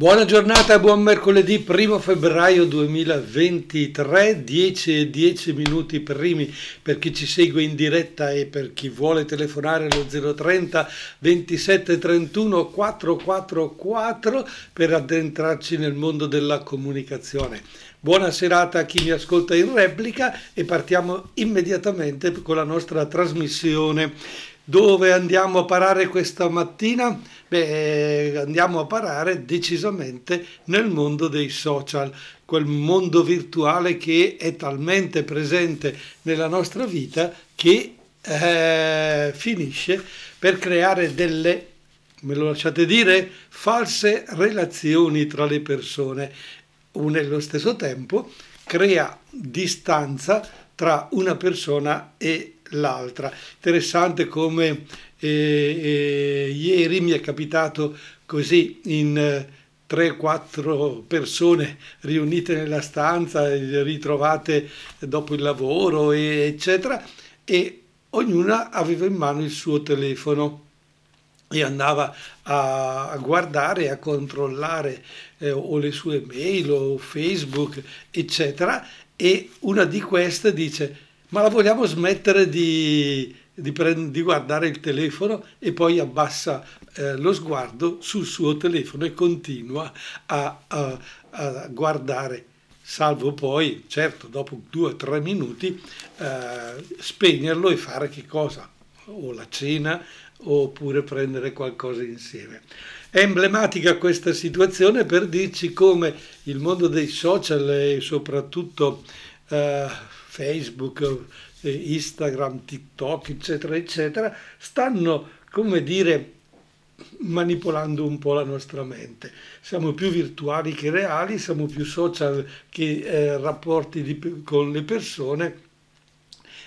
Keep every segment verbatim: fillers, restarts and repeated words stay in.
Buona giornata, buon mercoledì primo febbraio duemilaventitré, dieci e dieci minuti primi per chi ci segue in diretta e per chi vuole telefonare allo zero trenta ventisette trentuno quattrocentoquarantaquattro per addentrarci nel mondo della comunicazione. Buona serata a chi mi ascolta in replica e partiamo immediatamente con la nostra trasmissione. Dove andiamo a parare questa mattina? Beh, andiamo a parare decisamente nel mondo dei social, quel mondo virtuale che è talmente presente nella nostra vita che eh, finisce per creare delle, me lo lasciate dire, false relazioni tra le persone. O nello stesso tempo crea distanza tra una persona e l'altra. Interessante come eh, eh, ieri mi è capitato così in eh, tre quattro persone riunite nella stanza, ritrovate dopo il lavoro e, eccetera, e ognuna aveva in mano il suo telefono e andava a, a guardare, a controllare eh, o le sue mail o Facebook, eccetera, e una di queste dice: ma la vogliamo smettere di, di, prend- di guardare il telefono? E poi abbassa eh, lo sguardo sul suo telefono e continua a, a, a guardare, salvo poi, certo, dopo due o tre minuti, eh, spegnerlo e fare che cosa? O la cena oppure prendere qualcosa insieme. È emblematica questa situazione per dirci come il mondo dei social e soprattutto eh, Facebook, Instagram, TikTok, eccetera, eccetera, stanno, come dire, manipolando un po' la nostra mente. Siamo più virtuali che reali, siamo più social che eh, rapporti di, con le persone,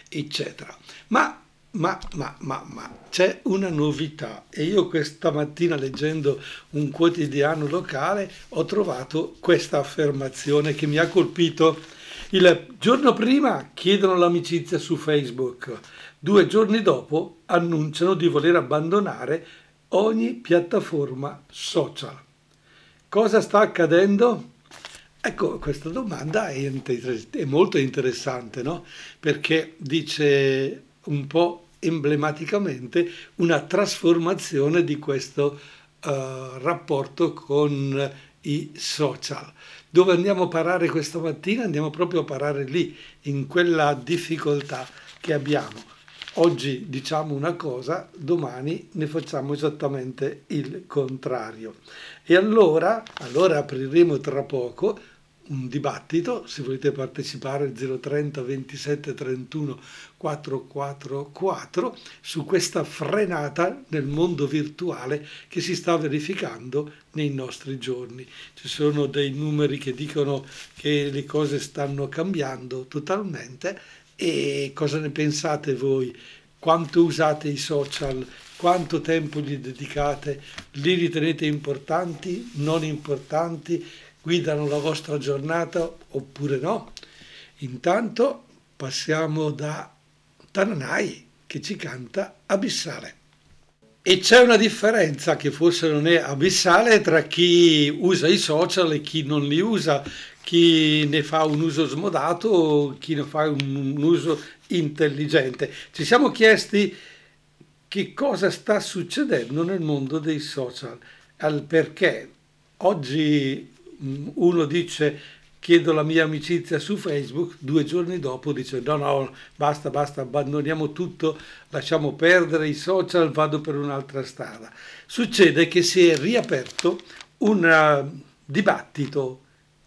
eccetera. Ma, ma, ma, ma, ma, c'è una novità e io questa mattina leggendo un quotidiano locale ho trovato questa affermazione che mi ha colpito. Il giorno prima chiedono l'amicizia su Facebook, due giorni dopo annunciano di voler abbandonare ogni piattaforma social. Cosa sta accadendo? Ecco, questa domanda è, è molto interessante, no? Perché dice un po' emblematicamente una trasformazione di questo uh, rapporto con i social. Dove andiamo a parare questa mattina? Andiamo proprio a parare lì, in quella difficoltà che abbiamo. Oggi diciamo una cosa, domani ne facciamo esattamente il contrario. E allora, allora apriremo tra poco un dibattito, se volete partecipare zero trenta ventisette trentuno quattrocentoquarantaquattro su questa frenata nel mondo virtuale che si sta verificando nei nostri giorni. Ci sono dei numeri che dicono che le cose stanno cambiando totalmente e cosa ne pensate voi? Quanto usate i social? Quanto tempo gli dedicate? Li ritenete importanti? Non importanti? Guidano la vostra giornata oppure no? Intanto passiamo da Tananai che ci canta Abissale. E c'è una differenza che forse non è abissale tra chi usa i social e chi non li usa, chi ne fa un uso smodato o chi ne fa un uso intelligente. Ci siamo chiesti che cosa sta succedendo nel mondo dei social, al perché oggi uno dice chiedo la mia amicizia su Facebook, due giorni dopo dice no no basta basta abbandoniamo tutto, lasciamo perdere i social, vado per un'altra strada. Succede che si è riaperto un dibattito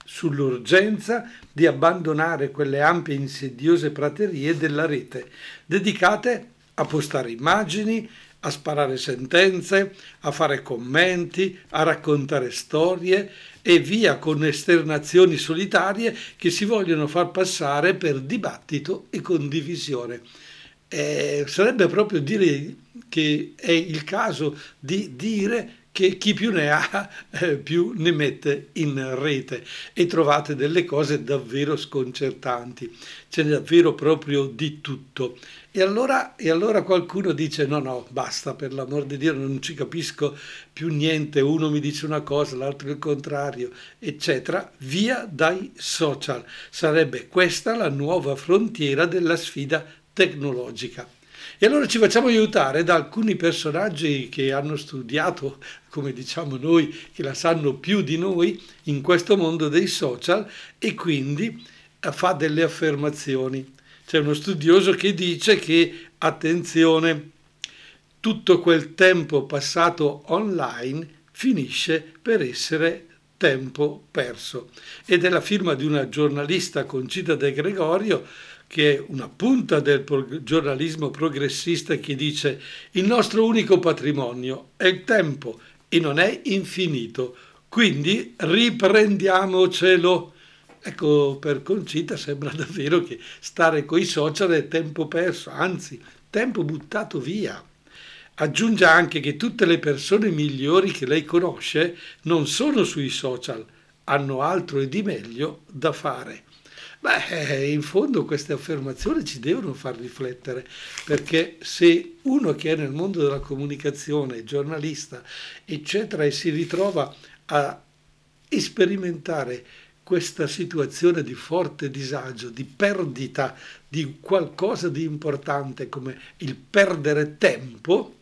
sull'urgenza di abbandonare quelle ampie insidiose praterie della rete dedicate a postare immagini, a sparare sentenze, a fare commenti, a raccontare storie e via con esternazioni solitarie che si vogliono far passare per dibattito e condivisione. Eh, sarebbe proprio dire che è il caso di dire che chi più ne ha eh, più ne mette in rete, e trovate delle cose davvero sconcertanti, c'è davvero proprio di tutto. E allora, e allora qualcuno dice no no basta, per l'amor di Dio, non ci capisco più niente, uno mi dice una cosa, l'altro il contrario, eccetera, via dai social. Sarebbe questa la nuova frontiera della sfida tecnologica. E allora ci facciamo aiutare da alcuni personaggi che hanno studiato, come diciamo noi, che la sanno più di noi in questo mondo dei social, e quindi fa delle affermazioni. C'è uno studioso che dice che, attenzione, tutto quel tempo passato online finisce per essere tempo perso. Ed è la firma di una giornalista, Concita De Gregorio, che è una punta del pro- giornalismo progressista, che dice: il nostro unico patrimonio è il tempo e non è infinito, quindi riprendiamocelo. Ecco, per Concita sembra davvero che stare coi social è tempo perso, anzi, tempo buttato via. Aggiunge anche che tutte le persone migliori che lei conosce non sono sui social, hanno altro e di meglio da fare. Beh, in fondo queste affermazioni ci devono far riflettere, perché se uno che è nel mondo della comunicazione, giornalista, eccetera, e si ritrova a sperimentare questa situazione di forte disagio, di perdita di qualcosa di importante come il perdere tempo,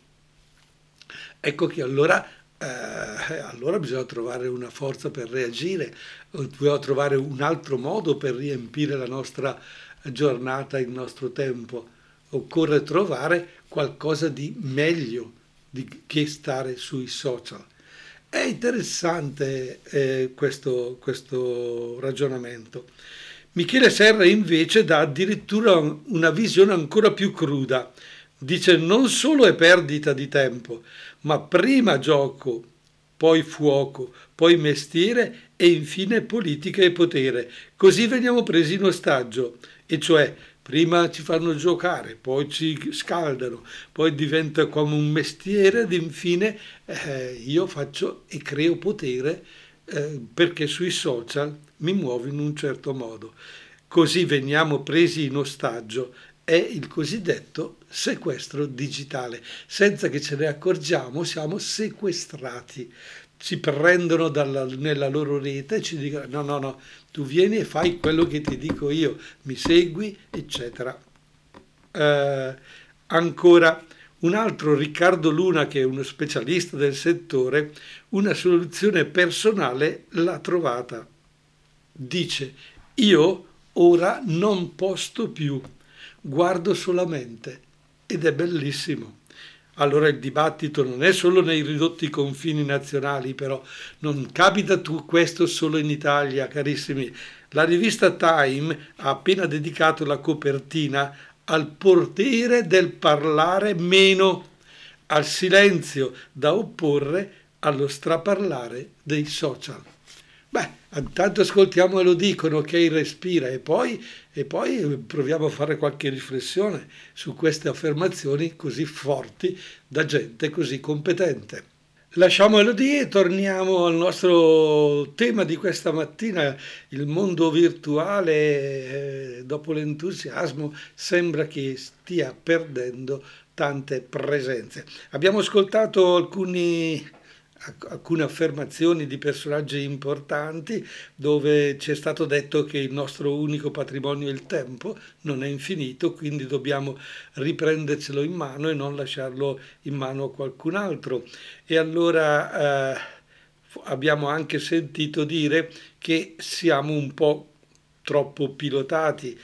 ecco che allora Eh, allora bisogna trovare una forza per reagire, bisogna trovare un altro modo per riempire la nostra giornata, il nostro tempo. Occorre trovare qualcosa di meglio di, che stare sui social. È interessante eh, questo, questo ragionamento. Michele Serra invece dà addirittura una visione ancora più cruda. Dice: non solo è perdita di tempo, ma prima gioco, poi fuoco, poi mestiere e infine politica e potere. Così veniamo presi in ostaggio, e cioè prima ci fanno giocare, poi ci scaldano, poi diventa come un mestiere ed infine eh, io faccio e creo potere eh, perché sui social mi muovo in un certo modo. Così veniamo presi in ostaggio. È il cosiddetto sequestro digitale. Senza che ce ne accorgiamo siamo sequestrati. Ci prendono dalla, nella loro rete e ci dicono no, no, no, tu vieni e fai quello che ti dico io, mi segui, eccetera. Eh, ancora un altro, Riccardo Luna, che è uno specialista del settore, una soluzione personale l'ha trovata. Dice: io ora non posto più, guardo solamente, ed è bellissimo. Allora il dibattito non è solo nei ridotti confini nazionali, però non capita tu questo solo in Italia, carissimi. La rivista Time ha appena dedicato la copertina al potere del parlare meno, al silenzio da opporre allo straparlare dei social. Beh, intanto ascoltiamo E lo dicono, che respira, e poi, e poi proviamo a fare qualche riflessione su queste affermazioni così forti da gente così competente. Lasciamo Elodie e torniamo al nostro tema di questa mattina, il mondo virtuale. Eh, dopo l'entusiasmo sembra che stia perdendo tante presenze. Abbiamo ascoltato alcuni... alcune affermazioni di personaggi importanti dove ci è stato detto che il nostro unico patrimonio è il tempo, non è infinito, quindi dobbiamo riprendercelo in mano e non lasciarlo in mano a qualcun altro. E allora eh, abbiamo anche sentito dire che siamo un po' troppo pilotati.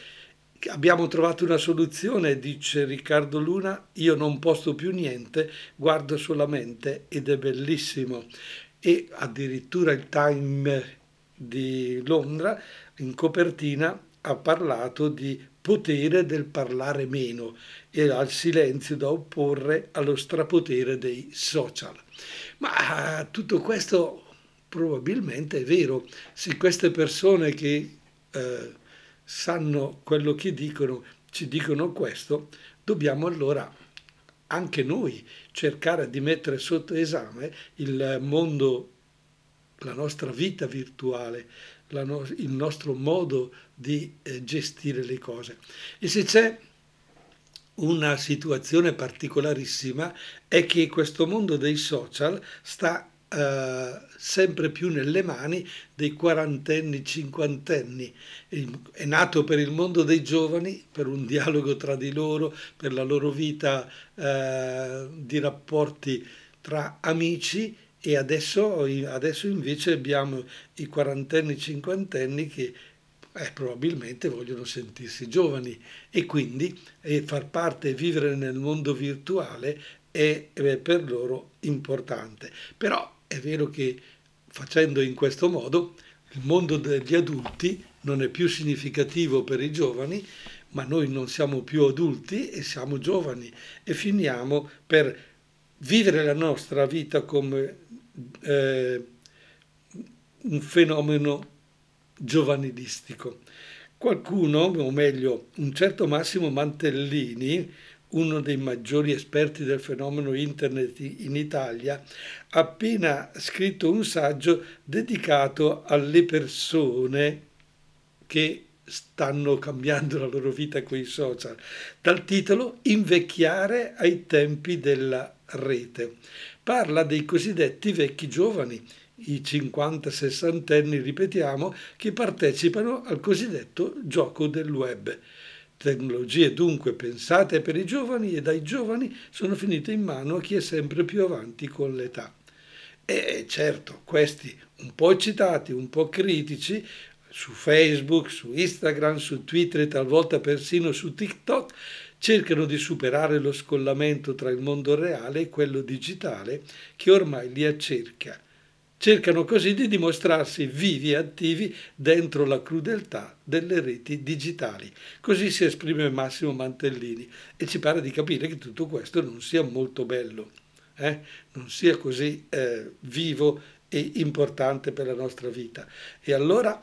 Abbiamo trovato una soluzione, dice Riccardo Luna: io non posto più niente, guardo solamente, ed è bellissimo. E addirittura il Time di Londra in copertina ha parlato di potere del parlare meno e al silenzio da opporre allo strapotere dei social. Ma tutto questo probabilmente è vero, se queste persone che eh, sanno quello che dicono, ci dicono questo, dobbiamo allora anche noi cercare di mettere sotto esame il mondo, la nostra vita virtuale, la no- il nostro modo di eh, gestire le cose. E se c'è una situazione particolarissima è che questo mondo dei social sta eh, sempre più nelle mani dei quarantenni, cinquantenni. È nato per il mondo dei giovani, per un dialogo tra di loro, per la loro vita eh, di rapporti tra amici, e adesso, adesso invece abbiamo i quarantenni, cinquantenni che Eh, probabilmente vogliono sentirsi giovani, e quindi eh, far parte e vivere nel mondo virtuale è eh, per loro importante. Però è vero che facendo in questo modo il mondo degli adulti non è più significativo per i giovani, ma noi non siamo più adulti e siamo giovani e finiamo per vivere la nostra vita come eh, un fenomeno giovanilistico. Qualcuno, o meglio, un certo Massimo Mantellini, uno dei maggiori esperti del fenomeno internet in Italia, ha appena scritto un saggio dedicato alle persone che stanno cambiando la loro vita con i social, dal titolo Invecchiare ai tempi della rete. Parla dei cosiddetti vecchi giovani, i cinquanta sessantenni, ripetiamo, che partecipano al cosiddetto gioco del web. Tecnologie dunque pensate per i giovani e dai giovani sono finite in mano a chi è sempre più avanti con l'età. E certo, questi un po' eccitati, un po' critici, su Facebook, su Instagram, su Twitter e talvolta persino su TikTok, cercano di superare lo scollamento tra il mondo reale e quello digitale che ormai li accerca. Cercano così di dimostrarsi vivi e attivi dentro la crudeltà delle reti digitali. Così si esprime Massimo Mantellini e ci pare di capire che tutto questo non sia molto bello, eh? non sia così eh, vivo e importante per la nostra vita. E allora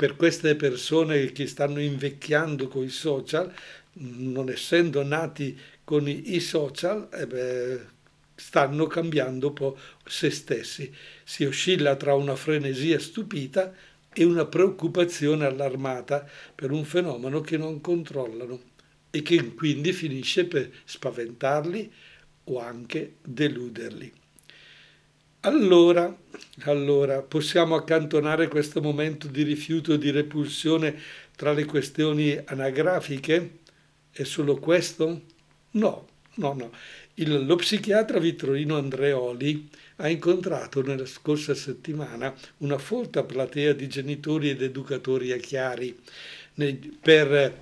per queste persone che stanno invecchiando con i social, non essendo nati con i social, eh beh, stanno cambiando un po' se stessi. Si oscilla tra una frenesia stupita e una preoccupazione allarmata per un fenomeno che non controllano e che quindi finisce per spaventarli o anche deluderli. Allora, allora possiamo accantonare questo momento di rifiuto e di repulsione tra le questioni anagrafiche? È solo questo? No, no, no. Il, lo psichiatra Vittorino Andreoli ha incontrato nella scorsa settimana una folta platea di genitori ed educatori a Chiari ne, per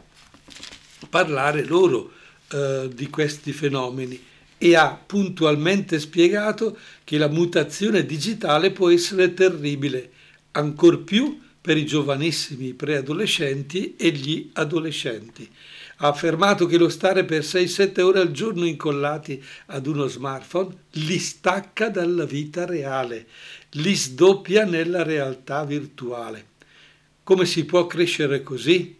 parlare loro eh, di questi fenomeni, e ha puntualmente spiegato che la mutazione digitale può essere terribile, ancor più per i giovanissimi preadolescenti e gli adolescenti. Ha affermato che lo stare per sei sette ore al giorno incollati ad uno smartphone li stacca dalla vita reale, li sdoppia nella realtà virtuale. Come si può crescere così?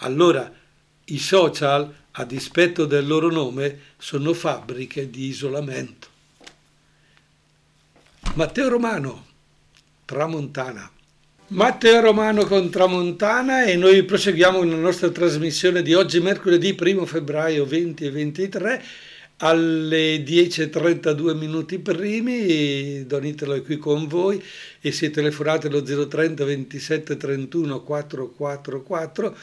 Allora, i social, a dispetto del loro nome, sono fabbriche di isolamento. Matteo Romano, Tramontana. Matteo Romano con Tramontana, e noi proseguiamo nella nostra trasmissione di oggi, mercoledì primo febbraio venti e ventitré, alle dieci e trentadue minuti primi. Don Italo è qui con voi e se telefonate lo zero trenta ventisette trentuno quattrocentoquarantaquattro.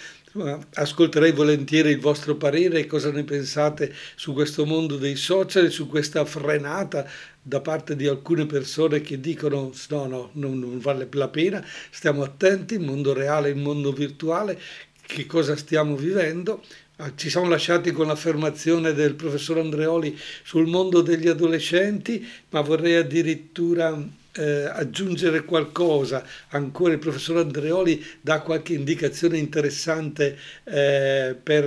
Ascolterei volentieri il vostro parere e cosa ne pensate su questo mondo dei social e su questa frenata da parte di alcune persone che dicono no, no, non, non vale la pena, stiamo attenti, il mondo reale, il mondo virtuale, che cosa stiamo vivendo. Ci siamo lasciati con l'affermazione del professor Andreoli sul mondo degli adolescenti, ma vorrei addirittura Eh, aggiungere qualcosa ancora. Il professor Andreoli dà qualche indicazione interessante eh, per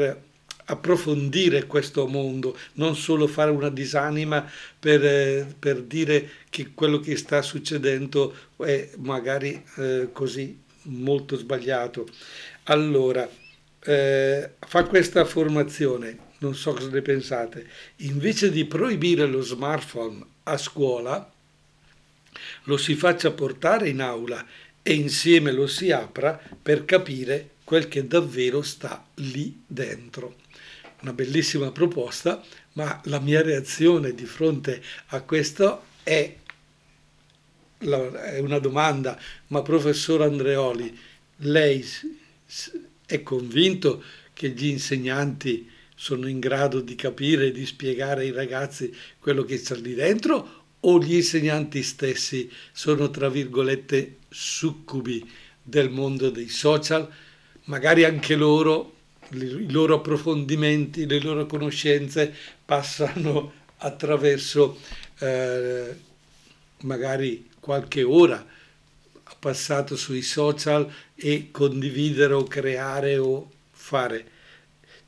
approfondire questo mondo, non solo fare una disanima per, eh, per dire che quello che sta succedendo è magari eh, così molto sbagliato. Allora eh, fa questa affermazione: non so cosa ne pensate, invece di proibire lo smartphone a scuola, lo si faccia portare in aula e insieme lo si apra per capire quel che davvero sta lì dentro. Una bellissima proposta, ma la mia reazione di fronte a questo è, la, è una domanda, ma professor Andreoli, lei è convinto che gli insegnanti sono in grado di capire e di spiegare ai ragazzi quello che c'è lì dentro, o gli insegnanti stessi sono, tra virgolette, succubi del mondo dei social? Magari anche loro, i loro approfondimenti, le loro conoscenze passano attraverso eh, magari qualche ora passato sui social e condividere o creare o fare.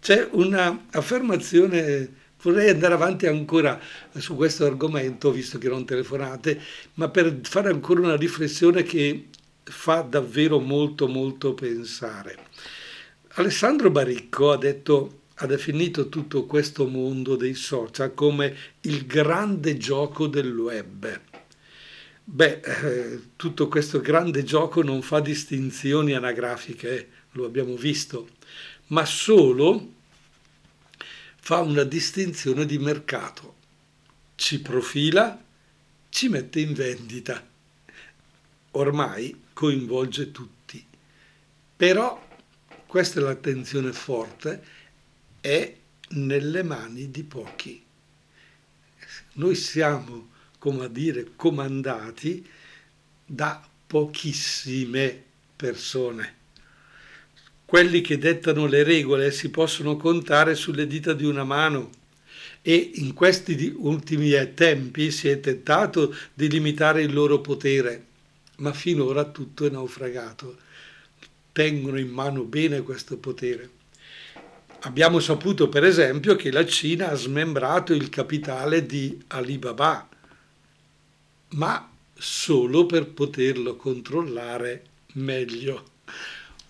C'è una affermazione, vorrei andare avanti ancora su questo argomento, visto che non telefonate, ma per fare ancora una riflessione che fa davvero molto molto pensare. Alessandro Baricco ha detto, ha definito tutto questo mondo dei social come il grande gioco del web. Beh, eh, tutto questo grande gioco non fa distinzioni anagrafiche, eh, lo abbiamo visto, ma solo fa una distinzione di mercato. Ci profila, ci mette in vendita. Ormai coinvolge tutti. Però, questa è l'attenzione forte, è nelle mani di pochi. Noi siamo, come a dire, comandati da pochissime persone. Quelli che dettano le regole si possono contare sulle dita di una mano, e in questi ultimi tempi si è tentato di limitare il loro potere, ma finora tutto è naufragato. Tengono in mano bene questo potere. Abbiamo saputo, per esempio, che la Cina ha smembrato il capitale di Alibaba, ma solo per poterlo controllare meglio.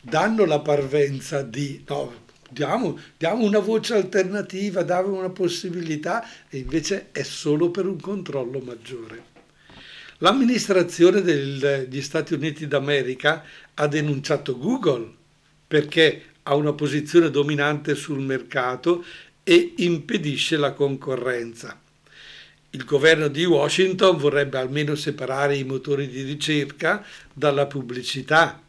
Danno la parvenza di, no, diamo, diamo una voce alternativa, diamo una possibilità, e invece è solo per un controllo maggiore. L'amministrazione degli Stati Uniti d'America ha denunciato Google perché ha una posizione dominante sul mercato e impedisce la concorrenza. Il governo di Washington vorrebbe almeno separare i motori di ricerca dalla pubblicità.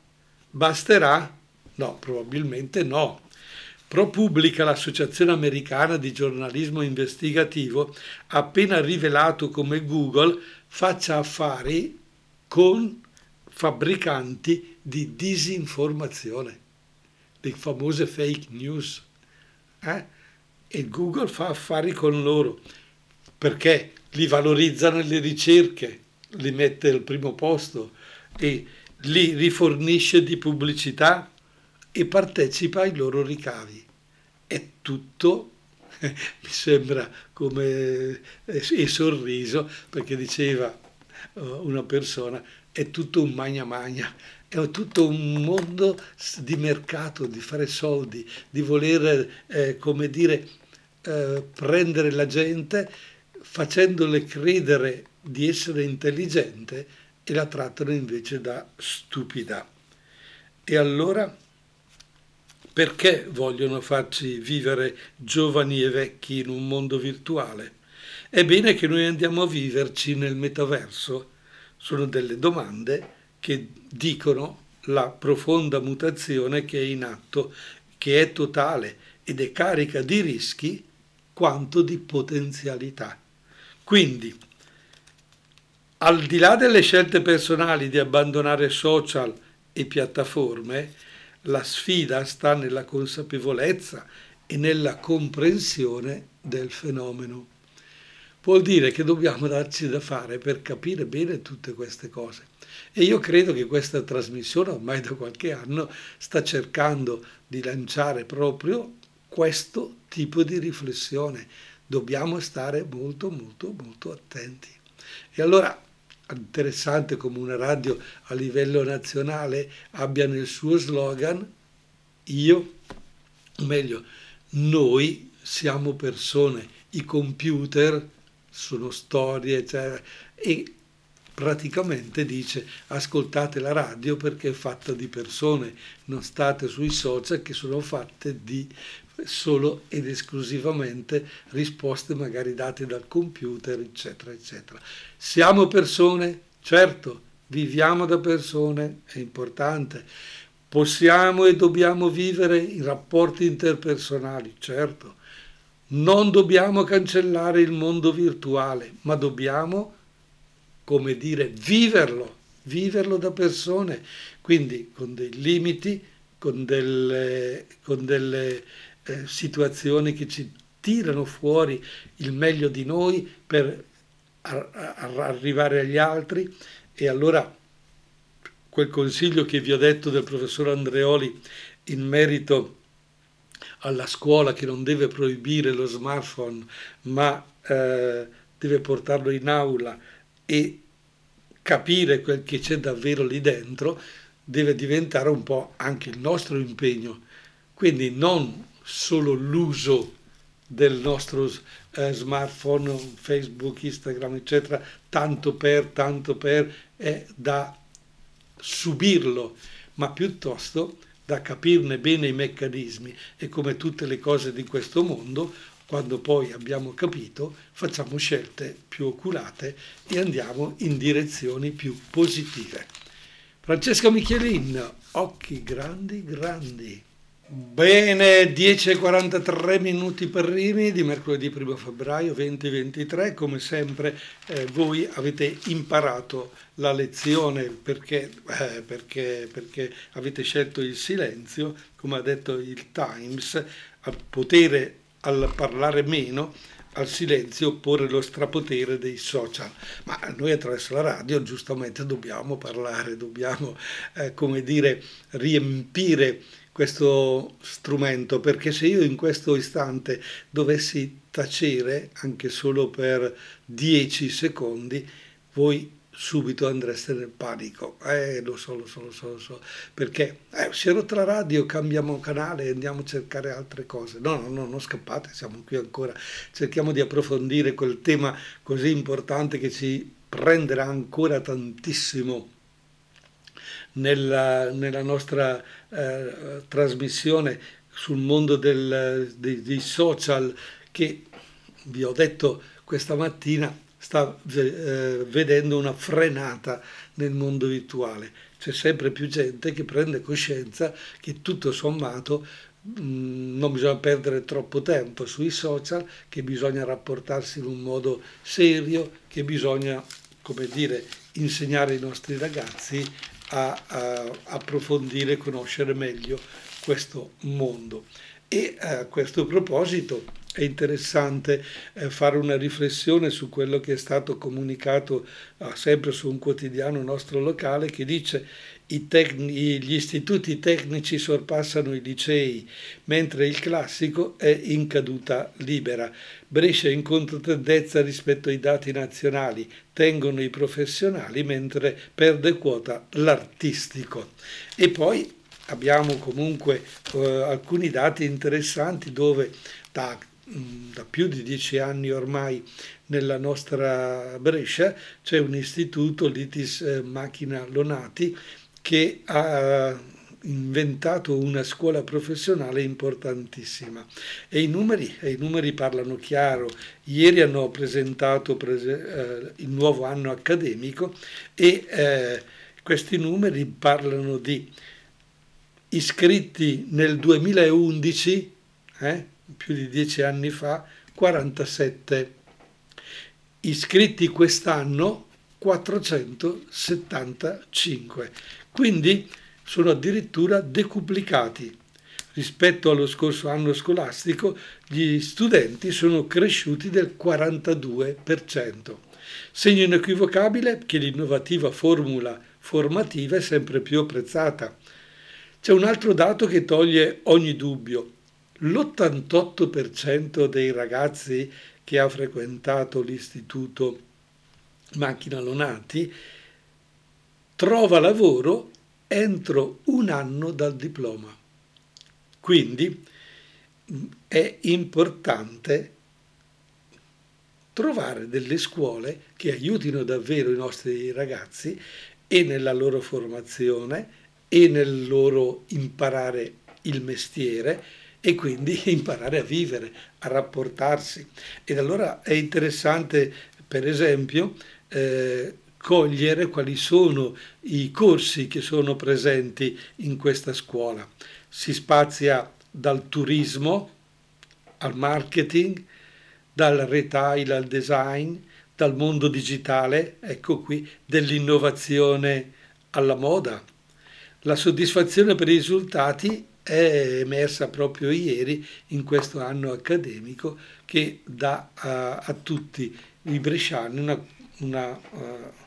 Basterà? No, probabilmente no. Propubblica, l'associazione americana di giornalismo investigativo, ha appena rivelato come Google faccia affari con fabbricanti di disinformazione, le famose fake news. Eh? E Google fa affari con loro, perché li valorizza nelle ricerche, li mette al primo posto e li rifornisce di pubblicità e partecipa ai loro ricavi. È tutto, mi sembra, come e sorriso, perché diceva una persona, è tutto un magna magna, è tutto un mondo di mercato, di fare soldi, di voler, eh, come dire, eh, prendere la gente, facendole credere di essere intelligente, e la trattano invece da stupida. E allora perché vogliono farci vivere giovani e vecchi in un mondo virtuale? È bene che noi andiamo a viverci nel metaverso? Sono delle domande che dicono la profonda mutazione che è in atto, che è totale ed è carica di rischi quanto di potenzialità. Quindi, al di là delle scelte personali di abbandonare social e piattaforme, la sfida sta nella consapevolezza e nella comprensione del fenomeno. Vuol dire che dobbiamo darci da fare per capire bene tutte queste cose. E io credo che questa trasmissione, ormai da qualche anno, sta cercando di lanciare proprio questo tipo di riflessione. Dobbiamo stare molto molto molto attenti. E allora, interessante come una radio a livello nazionale abbia nel suo slogan, io, o meglio, noi siamo persone, i computer sono storie, eccetera, e praticamente dice ascoltate la radio perché è fatta di persone, non state sui social che sono fatte di solo ed esclusivamente risposte magari date dal computer, eccetera, eccetera. Siamo persone? Certo, viviamo da persone, è importante. Possiamo e dobbiamo vivere i rapporti interpersonali, certo. Non dobbiamo cancellare il mondo virtuale, ma dobbiamo, come dire, viverlo, viverlo da persone, quindi con dei limiti, con delle, con delle eh, situazioni che ci tirano fuori il meglio di noi per ar- ar- arrivare agli altri. E allora quel consiglio che vi ho detto del professor Andreoli in merito alla scuola, che non deve proibire lo smartphone ma eh, deve portarlo in aula e capire quel che c'è davvero lì dentro, deve diventare un po' anche il nostro impegno. Quindi non solo l'uso del nostro eh, smartphone, Facebook, Instagram, eccetera, tanto per, tanto per, è da subirlo, ma piuttosto da capirne bene i meccanismi. E come tutte le cose di questo mondo, quando poi abbiamo capito, facciamo scelte più oculate e andiamo in direzioni più positive. Francesca Michelin, occhi grandi grandi. Bene, dieci e quarantatré minuti primi di mercoledì primo febbraio duemilaventitré, come sempre eh, voi avete imparato la lezione perché, eh, perché, perché avete scelto il silenzio, come ha detto il Times, al potere, al parlare meno, al silenzio opporre lo strapotere dei social. Ma noi attraverso la radio giustamente dobbiamo parlare, dobbiamo eh, come dire riempire questo strumento, perché se io in questo istante dovessi tacere anche solo per dieci secondi, voi subito andreste nel panico. Eh, lo so, lo so, lo so, lo so. Perché eh, si è rotta la radio, cambiamo canale e andiamo a cercare altre cose. No, no, no, non scappate, siamo qui ancora. Cerchiamo di approfondire quel tema così importante che ci prenderà ancora tantissimo Nella, nella nostra eh, trasmissione sul mondo del, dei, dei social, che vi ho detto questa mattina sta eh, vedendo una frenata nel mondo virtuale. C'è sempre più gente che prende coscienza che tutto sommato mh, non bisogna perdere troppo tempo sui social, che bisogna rapportarsi in un modo serio, che bisogna, come dire, insegnare ai nostri ragazzi a approfondire e conoscere meglio questo mondo. E a questo proposito è interessante fare una riflessione su quello che è stato comunicato sempre su un quotidiano nostro locale, che dice: I tecni, gli istituti tecnici sorpassano i licei, mentre il classico è in caduta libera. Brescia in controtendenza rispetto ai dati nazionali, tengono i professionali mentre perde quota l'artistico. E poi abbiamo comunque eh, alcuni dati interessanti, dove da, da più di dieci anni ormai nella nostra Brescia c'è un istituto, l'Itis eh, Machina Lonati, che ha inventato una scuola professionale importantissima, e i numeri, e i numeri parlano chiaro. Ieri hanno presentato prese, eh, il nuovo anno accademico e eh, questi numeri parlano di iscritti nel duemilaundici, eh, più di dieci anni fa, quarantasette, iscritti quest'anno quattrocentosettantacinque. Quindi sono addirittura decuplicati. Rispetto allo scorso anno scolastico, gli studenti sono cresciuti del quarantadue per cento. Segno inequivocabile che l'innovativa formula formativa è sempre più apprezzata. C'è un altro dato che toglie ogni dubbio. L'ottantotto per cento dei ragazzi che ha frequentato l'istituto Machina Lonati trova lavoro entro un anno dal diploma. Quindi è importante trovare delle scuole che aiutino davvero i nostri ragazzi e nella loro formazione e nel loro imparare il mestiere e quindi imparare a vivere, a rapportarsi. Ed allora è interessante, per esempio, eh, cogliere quali sono i corsi che sono presenti in questa scuola. Si spazia dal turismo al marketing, dal retail al design, dal mondo digitale, ecco qui, dell'innovazione alla moda. La soddisfazione per i risultati è emersa proprio ieri in questo anno accademico che dà a, a tutti i bresciani una, una,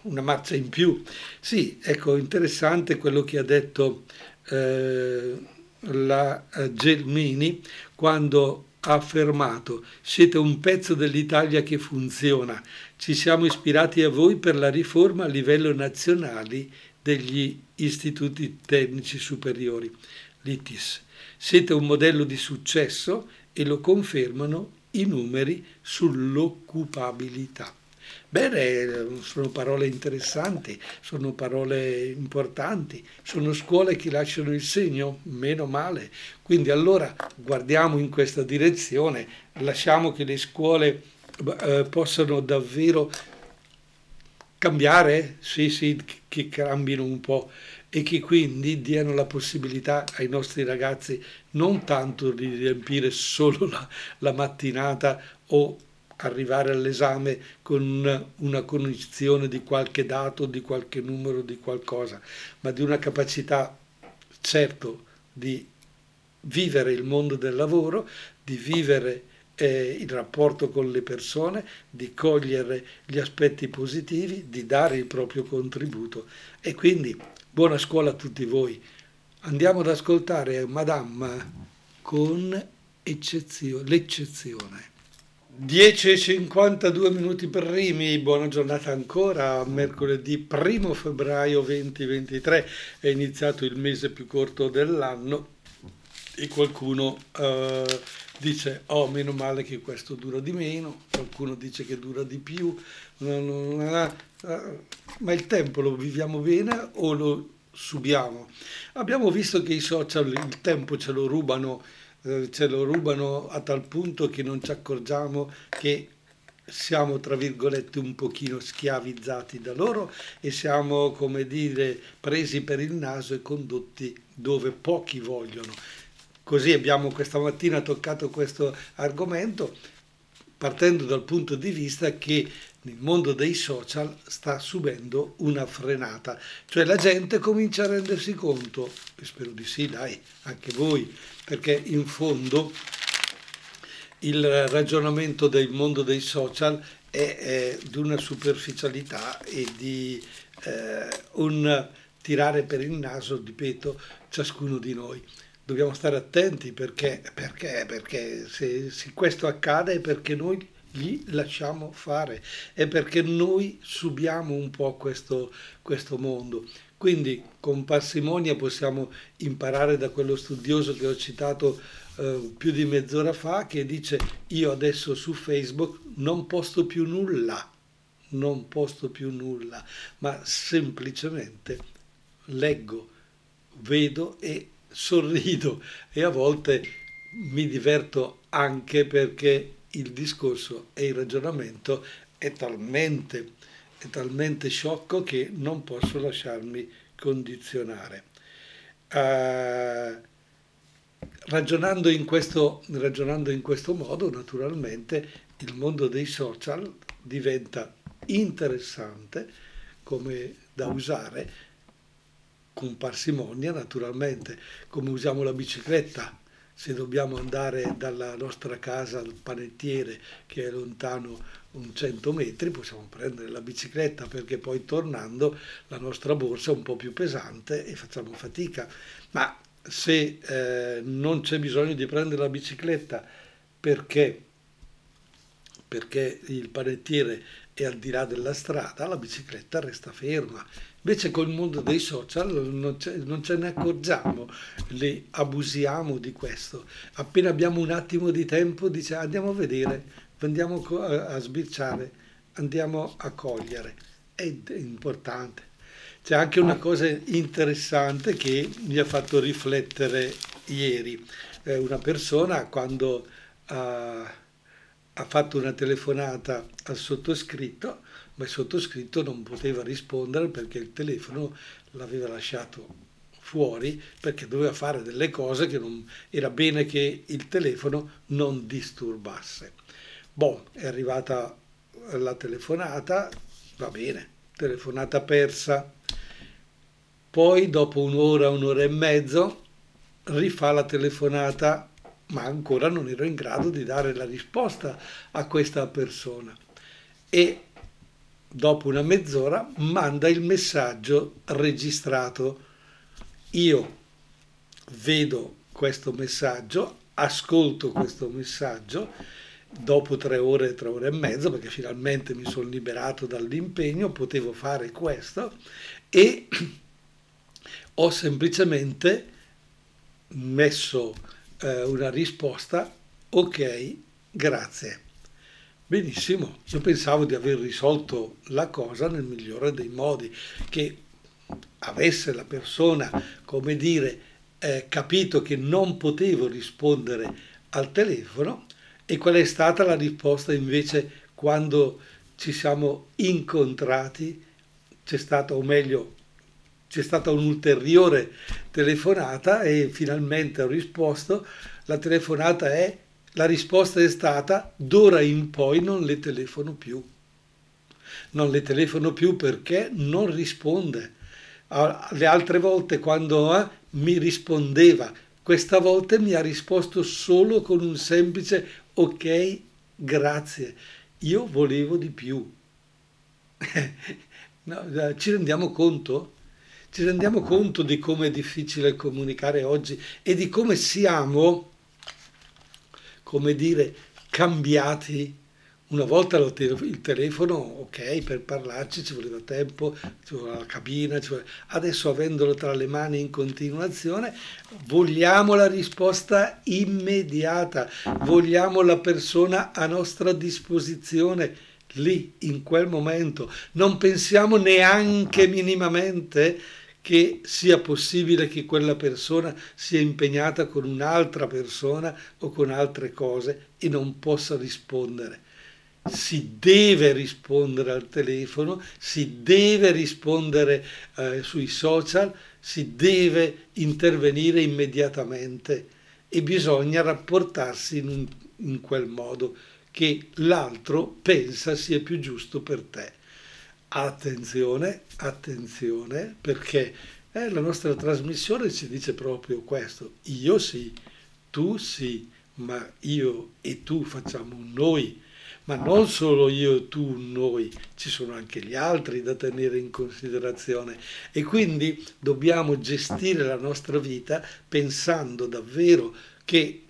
una marcia in più. Sì, ecco, interessante quello che ha detto eh, la Gelmini quando ha affermato: siete un pezzo dell'Italia che funziona, ci siamo ispirati a voi per la riforma a livello nazionale degli istituti tecnici superiori, l'I T I S. Siete un modello di successo e lo confermano i numeri sull'occupabilità. Bene, sono parole interessanti, sono parole importanti, sono scuole che lasciano il segno, meno male. Quindi allora guardiamo in questa direzione, lasciamo che le scuole eh, possano davvero cambiare, sì sì, che cambino un po' e che quindi diano la possibilità ai nostri ragazzi non tanto di riempire solo la, la mattinata o arrivare all'esame con una cognizione di qualche dato, di qualche numero, di qualcosa, ma di una capacità, certo, di vivere il mondo del lavoro, di vivere eh, il rapporto con le persone, di cogliere gli aspetti positivi, di dare il proprio contributo. E quindi buona scuola a tutti voi. Andiamo ad ascoltare Madame con eccezio- l'eccezione. dieci e cinquantadue minuti primi, buona giornata ancora, mercoledì primo febbraio venti ventitré, è iniziato il mese più corto dell'anno e qualcuno eh, dice oh meno male che questo dura di meno, qualcuno dice che dura di più, ma il tempo lo viviamo bene o lo subiamo? Abbiamo visto che i social il tempo ce lo rubano, ce lo rubano a tal punto che non ci accorgiamo che siamo, tra virgolette, un pochino schiavizzati da loro e siamo, come dire, presi per il naso e condotti dove pochi vogliono. Così abbiamo questa mattina toccato questo argomento partendo dal punto di vista che il mondo dei social sta subendo una frenata, cioè la gente comincia a rendersi conto, e spero di sì, dai, anche voi, perché in fondo il ragionamento del mondo dei social è, è di una superficialità e di eh, un tirare per il naso, ripeto, ciascuno di noi. Dobbiamo stare attenti perché, perché, perché se, se questo accade è perché noi gli lasciamo fare, è perché noi subiamo un po' questo, questo mondo. Quindi con parsimonia possiamo imparare da quello studioso che ho citato eh, più di mezz'ora fa, che dice: io adesso su Facebook non posto più nulla, non posto più nulla, ma semplicemente leggo, vedo e sorrido, e a volte mi diverto anche perché il discorso e il ragionamento è talmente, è talmente sciocco che non posso lasciarmi condizionare. Eh, ragionando in questo, ragionando in questo modo, naturalmente, il mondo dei social diventa interessante come da usare, con parsimonia naturalmente, come usiamo la bicicletta. Se dobbiamo andare dalla nostra casa al panettiere, che è lontano un cento metri, possiamo prendere la bicicletta, perché poi tornando la nostra borsa è un po' più pesante e facciamo fatica. Ma se eh, non c'è bisogno di prendere la bicicletta perché, perché il panettiere e al di là della strada la bicicletta resta ferma. Invece col mondo dei social non, non ce ne accorgiamo, le abusiamo di questo. Appena abbiamo un attimo di tempo diciamo andiamo a vedere, andiamo a sbirciare, andiamo a cogliere. È importante. C'è anche una cosa interessante che mi ha fatto riflettere ieri. Eh, una persona quando eh, ha fatto una telefonata al sottoscritto, ma il sottoscritto non poteva rispondere perché il telefono l'aveva lasciato fuori, perché doveva fare delle cose che non era bene che il telefono non disturbasse. Boh, è arrivata la telefonata, va bene, telefonata persa. Poi dopo un'ora, un'ora e mezzo, rifà la telefonata, ma ancora non ero in grado di dare la risposta a questa persona. E dopo una mezz'ora manda il messaggio registrato. Io vedo questo messaggio, ascolto questo messaggio, dopo tre ore, tre ore e mezzo, perché finalmente mi sono liberato dall'impegno, potevo fare questo, e ho semplicemente messo una risposta, ok, grazie. Benissimo, io pensavo di aver risolto la cosa nel migliore dei modi, che avesse la persona, come dire, eh, capito che non potevo rispondere al telefono. E qual è stata la risposta invece quando ci siamo incontrati? C'è stata, o meglio, c'è stata un'ulteriore telefonata e finalmente ho risposto. La telefonata è, la risposta è stata: d'ora in poi non le telefono più. Non le telefono più perché non risponde. Le altre volte quando eh, mi rispondeva, questa volta mi ha risposto solo con un semplice ok, grazie. Io volevo di più. No, ci rendiamo conto? Ci rendiamo conto di come è difficile comunicare oggi e di come siamo, come dire, cambiati. Una volta il telefono, ok, per parlarci ci voleva tempo, ci voleva la cabina, ci voleva... adesso avendolo tra le mani in continuazione vogliamo la risposta immediata, vogliamo la persona a nostra disposizione lì, in quel momento. Non pensiamo neanche minimamente che sia possibile che quella persona sia impegnata con un'altra persona o con altre cose e non possa rispondere. Si deve rispondere al telefono, si deve rispondere eh, sui social, si deve intervenire immediatamente e bisogna rapportarsi in, un, in quel modo che l'altro pensa sia più giusto per te. Attenzione, attenzione, perché eh, la nostra trasmissione ci dice proprio questo. Io sì, tu sì, ma io e tu facciamo un noi, ma non solo io e tu, noi, ci sono anche gli altri da tenere in considerazione e quindi dobbiamo gestire la nostra vita pensando davvero che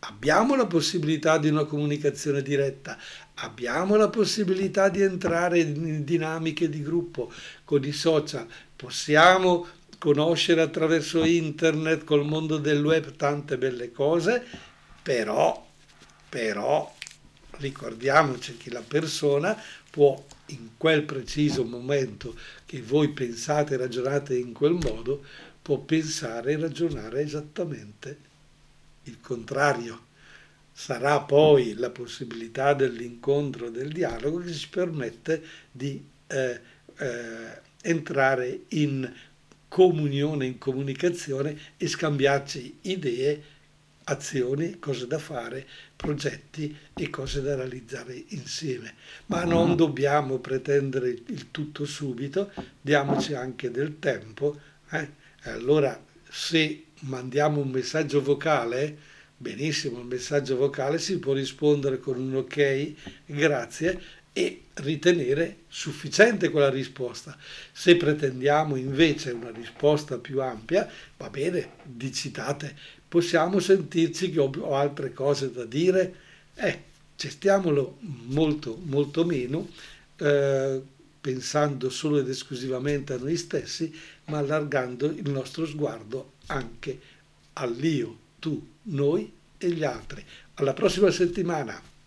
abbiamo la possibilità di una comunicazione diretta, abbiamo la possibilità di entrare in dinamiche di gruppo con i social, possiamo conoscere attraverso internet, col mondo del web, tante belle cose, però, però ricordiamoci che la persona può in quel preciso momento che voi pensate e ragionate in quel modo, può pensare e ragionare esattamente il contrario. Sarà poi la possibilità dell'incontro, del dialogo che ci permette di eh, eh, entrare in comunione, in comunicazione e scambiarci idee, azioni, cose da fare, progetti e cose da realizzare insieme. Ma non dobbiamo pretendere il tutto subito, diamoci anche del tempo. Eh? Allora, se mandiamo un messaggio vocale, benissimo, il messaggio vocale si può rispondere con un ok, grazie, e ritenere sufficiente quella risposta. Se pretendiamo invece una risposta più ampia, va bene, dicitate, possiamo sentirci che ho altre cose da dire, eh, cestiamolo molto molto meno, eh, pensando solo ed esclusivamente a noi stessi, ma allargando il nostro sguardo anche all'io, tu, noi e gli altri. Alla prossima settimana!